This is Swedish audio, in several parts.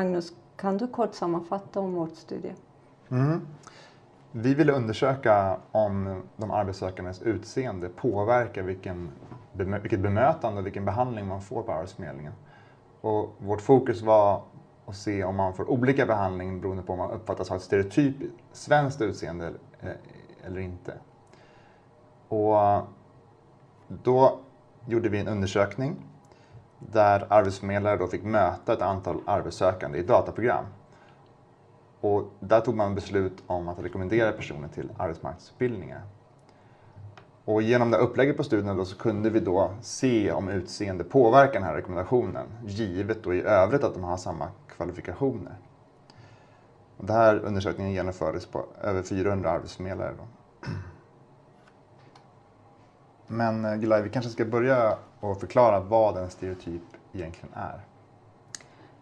Magnus, kan du kort sammanfatta om vårt studie? Mm. Vi ville undersöka om de arbetssökandes utseende påverkar vilket bemötande och vilken behandling man får på arbetsförmedlingen. Och vårt fokus var att se om man får olika behandling beroende på om man uppfattas ha ett stereotypiskt svenskt utseende eller inte. Och då gjorde vi en undersökning där arbetsförmedlare då fick möta ett antal arbetssökande i dataprogram. Och där tog man beslut om att rekommendera personer till arbetsmarknadsutbildningar. Och genom det upplägget på studien då så kunde vi då se om utseende påverkar den här rekommendationen, givet då i övrigt att de har samma kvalifikationer. Och den här undersökningen genomfördes på över 400 arbetsförmedlare då. Men Gülay, vi kanske ska börja och förklara vad en stereotyp egentligen är.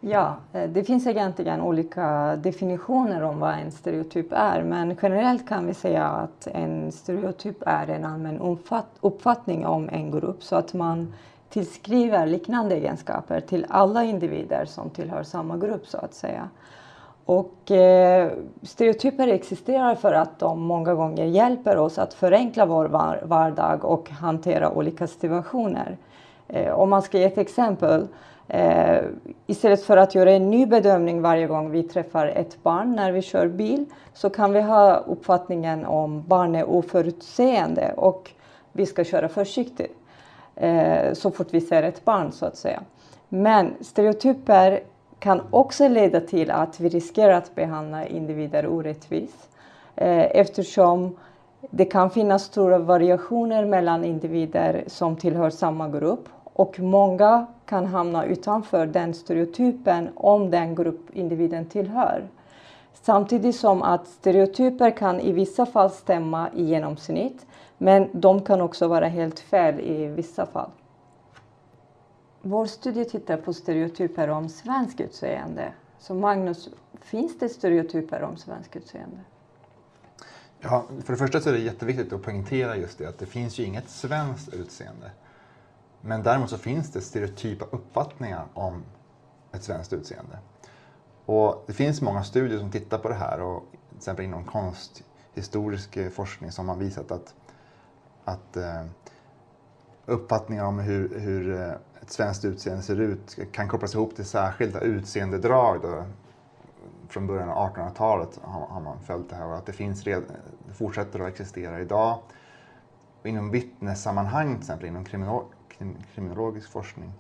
Ja, det finns egentligen olika definitioner om vad en stereotyp är, men generellt kan vi säga att en stereotyp är en allmän uppfattning om en grupp, så att man tillskriver liknande egenskaper till alla individer som tillhör samma grupp så att säga. Och stereotyper existerar för att de många gånger hjälper oss att förenkla vår vardag och hantera olika situationer. Om man ska ge ett exempel, istället för att göra en ny bedömning varje gång vi träffar ett barn när vi kör bil, så kan vi ha uppfattningen om barn är oförutseende och vi ska köra försiktigt så fort vi ser ett barn så att säga. Men stereotyper kan också leda till att vi riskerar att behandla individer orättvist, eftersom det kan finnas stora variationer mellan individer som tillhör samma grupp, och många kan hamna utanför den stereotypen om den grupp individen tillhör. Samtidigt som att stereotyper kan i vissa fall stämma i genomsnitt, men de kan också vara helt fel i vissa fall. Vår studie tittar på stereotyper om svensk utseende. Så Magnus, finns det stereotyper om svensk utseende? Ja, för det första så är det jätteviktigt att poängtera just det, att det finns ju inget svenskt utseende. Men däremot så finns det stereotypa uppfattningar om ett svenskt utseende. Och det finns många studier som tittar på det här, och till exempel inom konsthistorisk forskning som har visat att uppfattningar om hur ett svenskt utseende ser ut kan kopplas ihop till särskilda utseendedrag då. Från början av 1800-talet har man följt det här, och att det finns fortsätter att existera idag. Och inom vittnessammanhang, till exempel inom kriminologisk forskning,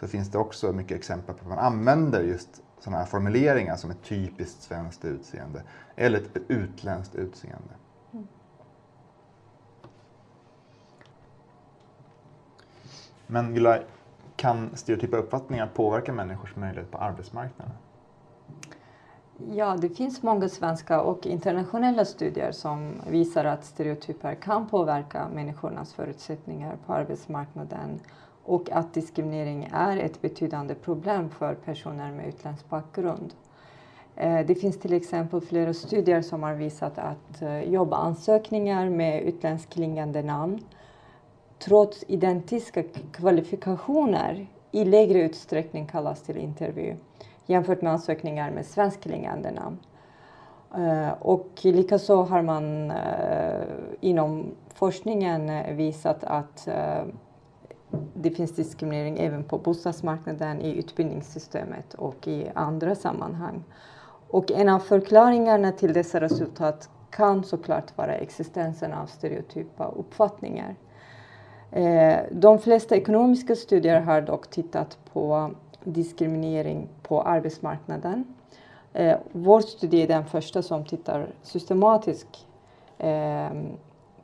så finns det också mycket exempel på att man använder just sådana här formuleringar som ett typiskt svenskt utseende eller ett utländskt utseende. Men Gülay, kan stereotypa uppfattningar påverka människors möjlighet på arbetsmarknaden? Ja, det finns många svenska och internationella studier som visar att stereotyper kan påverka människornas förutsättningar på arbetsmarknaden, och att diskriminering är ett betydande problem för personer med utländsk bakgrund. Det finns till exempel flera studier som har visat att jobbansökningar med utländskt klingande namn, trots identiska kvalifikationer, i lägre utsträckning kallas till intervju jämfört med ansökningar med svenskklingande namn. Och likaså har man inom forskningen visat att det finns diskriminering även på bostadsmarknaden, i utbildningssystemet och i andra sammanhang. Och en av förklaringarna till dessa resultat kan såklart vara existensen av stereotypa uppfattningar. De flesta ekonomiska studier har dock tittat på diskriminering på arbetsmarknaden. Vår studie är den första som tittar systematiskt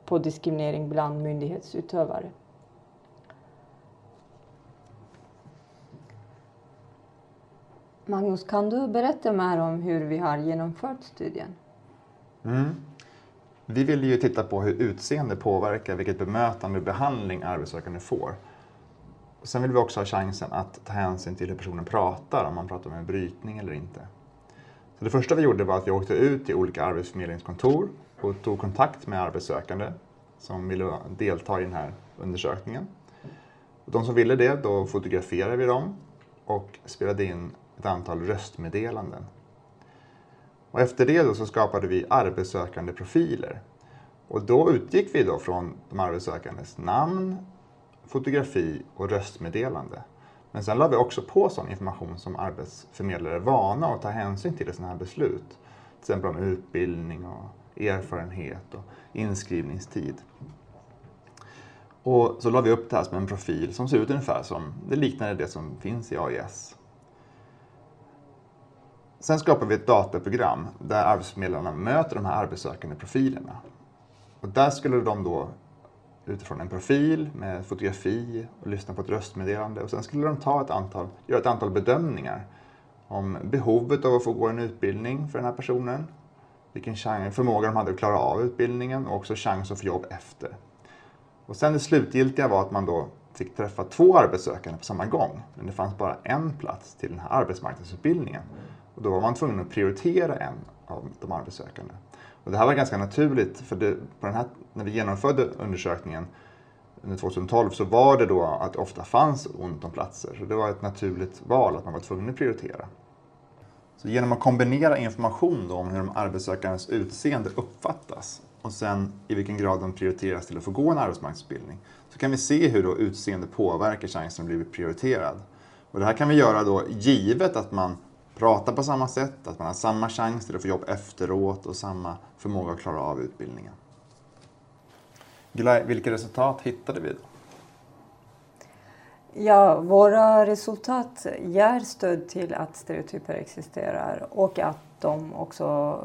på diskriminering bland myndighetsutövare. Magnus, kan du berätta mer om hur vi har genomfört studien? Vi ville ju titta på hur utseende påverkar vilket bemötande och behandling arbetssökande får. Sen vill vi också ha chansen att ta hänsyn till hur personen pratar, om man pratar med en brytning eller inte. Så det första vi gjorde var att vi åkte ut till olika arbetsförmedlingskontor och tog kontakt med arbetssökande som ville delta i den här undersökningen. De som ville det, då fotograferade vi dem och spelade in ett antal röstmeddelanden. Och efter det då så skapade vi arbetssökandeprofiler. Och då utgick vi då från de arbetssökandes namn, fotografi och röstmeddelande. Men sen la vi också på sån information som arbetsförmedlare är vana att ta hänsyn till i sådana här beslut. Till exempel om utbildning och erfarenhet och inskrivningstid. Och så la vi upp det här som en profil som ser ut ungefär som, det liknade det som finns i AIS. Sen skapar vi ett dataprogram där arbetsförmedlarna möter de här arbetssökande profilerna. Och där skulle de då utifrån en profil med fotografi och lyssna på ett röstmeddelande. Och sen skulle de göra ett antal bedömningar om behovet av att få gå en utbildning för den här personen. Vilken förmåga de hade att klara av utbildningen och också chans att få jobb efter. Och sen det slutgiltiga var att man då fick träffa 2 arbetssökande på samma gång. Men det fanns bara en plats till den här arbetsmarknadsutbildningen. Och då var man tvungen att prioritera en av de arbetssökande. Och det här var ganska naturligt för det, när vi genomförde undersökningen under 2012 så var det då att det ofta fanns ont om platser. Så det var ett naturligt val att man var tvungen att prioritera. Så genom att kombinera information då om hur de arbetssökandes utseende uppfattas och sen i vilken grad de prioriteras till att få gå en arbetsmarknadsutbildning så kan vi se hur då utseende påverkar chansen att bli prioriterad. Och det här kan vi göra då givet att man pratar på samma sätt, att man har samma chans till att få jobb efteråt och samma förmåga att klara av utbildningen. Gülay, vilka resultat hittade vi då? Ja, våra resultat ger stöd till att stereotyper existerar och att de också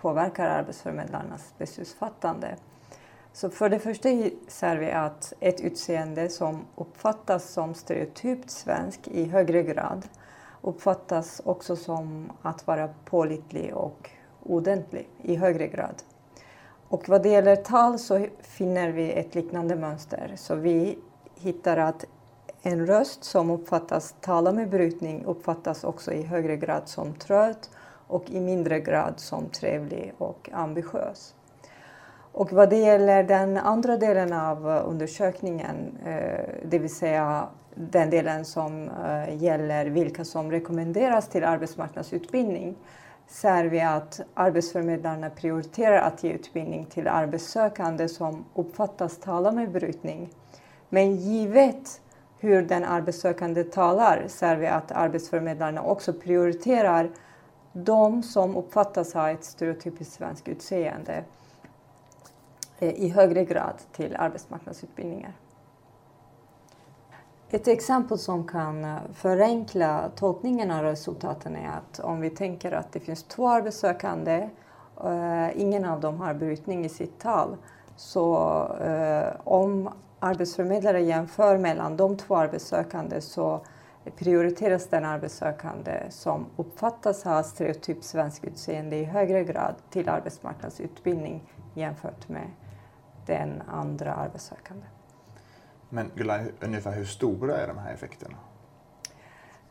påverkar arbetsförmedlarnas beslutsfattande. Så för det första ser vi att ett utseende som uppfattas som stereotypt svensk i högre grad uppfattas också som att vara pålitlig och ordentlig i högre grad. Och vad det gäller tal så finner vi ett liknande mönster. Så vi hittar att en röst som uppfattas tala med brytning uppfattas också i högre grad som trött och i mindre grad som trevlig och ambitiös. Och vad det gäller den andra delen av undersökningen, det vill säga den delen som gäller vilka som rekommenderas till arbetsmarknadsutbildning, ser vi att arbetsförmedlarna prioriterar att ge utbildning till arbetssökande som uppfattas tala med brytning. Men givet hur den arbetssökande talar ser vi att arbetsförmedlarna också prioriterar de som uppfattas ha ett stereotypiskt svenskt utseende i högre grad till arbetsmarknadsutbildningar. Ett exempel som kan förenkla tolkningen av resultaten är att om vi tänker att det finns 2 arbetssökande, ingen av dem har brytning i sitt tal, så om arbetsförmedlare jämför mellan de 2 arbetssökande så prioriteras den arbetssökande som uppfattas ha stereotyp svensk utseende i högre grad till arbetsmarknadsutbildning jämfört med den andra arbetssökande. Men Gülay, ungefär hur stora är de här effekterna?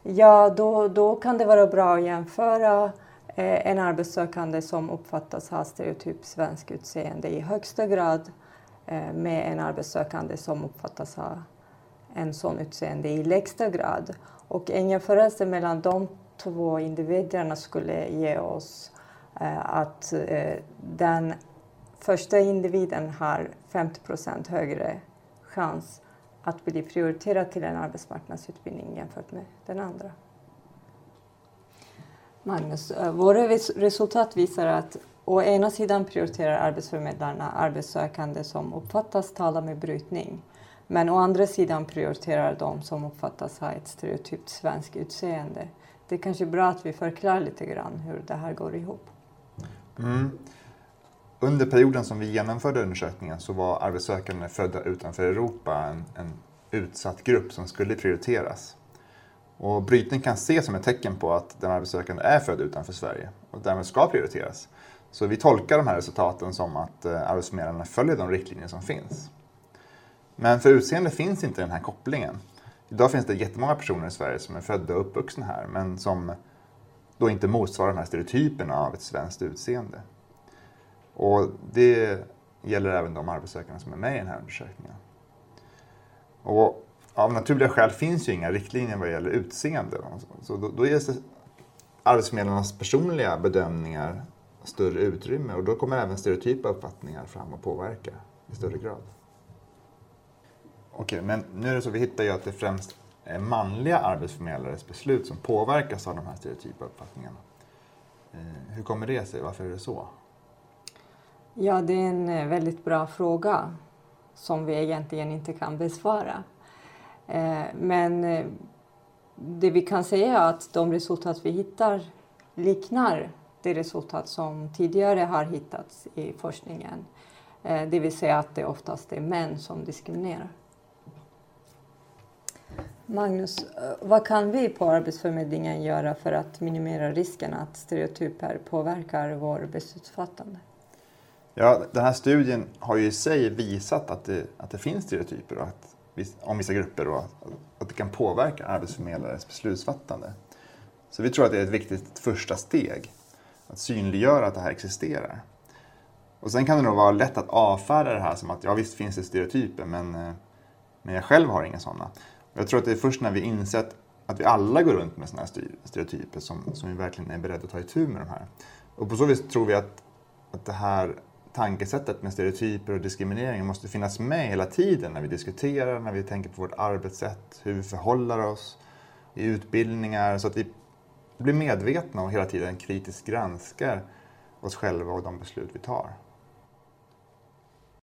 Ja, då kan det vara bra att jämföra en arbetssökande som uppfattas ha stereotyp svensk utseende i högsta grad med en arbetssökande som uppfattas ha en sån utseende i lägsta grad. Och en jämförelse mellan de 2 individerna skulle ge oss att den första individen har 50% högre chans att bli prioriterad till en arbetsmarknadsutbildning jämfört med den andra. Magnus, våra resultat visar att å ena sidan prioriterar arbetsförmedlarna arbetssökande som uppfattas tala med brytning. Men å andra sidan prioriterar de som uppfattas ha ett stereotypt svenskt utseende. Det är kanske bra att vi förklarar lite grann hur det här går ihop. Mm. Under perioden som vi genomförde undersökningen så var arbetssökande födda utanför Europa en utsatt grupp som skulle prioriteras. Och brytning kan ses som ett tecken på att den arbetssökande är född utanför Sverige och därmed ska prioriteras. Så vi tolkar de här resultaten som att arbetsförmedlarna följer de riktlinjer som finns. Men för utseende finns inte den här kopplingen. Idag finns det jättemånga personer i Sverige som är födda och uppvuxna här men som då inte motsvarar de här stereotyperna av ett svenskt utseende. Och det gäller även de arbetssökande som är med i den här undersökningen. Och av naturliga skäl finns ju inga riktlinjer vad gäller utseende. Så då ges arbetsförmedlarnas personliga bedömningar större utrymme, och då kommer även stereotypa uppfattningar fram och påverka i större grad. Okej, men nu är det så vi hittar ju att det främst är manliga arbetsförmedlares beslut som påverkas av de här stereotypa uppfattningarna. Hur kommer det sig? Varför är det så? Ja, det är en väldigt bra fråga som vi egentligen inte kan besvara. Men det vi kan säga är att de resultat vi hittar liknar det resultat som tidigare har hittats i forskningen. Det vill säga att det oftast är män som diskriminerar. Magnus, vad kan vi på Arbetsförmedlingen göra för att minimera risken att stereotyper påverkar vår beslutsfattande? Ja, den här studien har ju i sig visat att det finns stereotyper och om vissa grupper och att det kan påverka arbetsförmedlares beslutsfattande. Så vi tror att det är ett viktigt första steg att synliggöra att det här existerar. Och sen kan det nog vara lätt att avfärda det här som att ja visst finns det stereotyper men jag själv har inga sådana. Jag tror att det är först när vi insett att vi alla går runt med sådana här stereotyper som vi verkligen är beredda att ta itu med de här. Och på så vis tror vi att det här tankesättet med stereotyper och diskriminering måste finnas med hela tiden när vi diskuterar, när vi tänker på vårt arbetssätt, hur vi förhåller oss i utbildningar, så att vi blir medvetna och hela tiden kritiskt granskar oss själva och de beslut vi tar.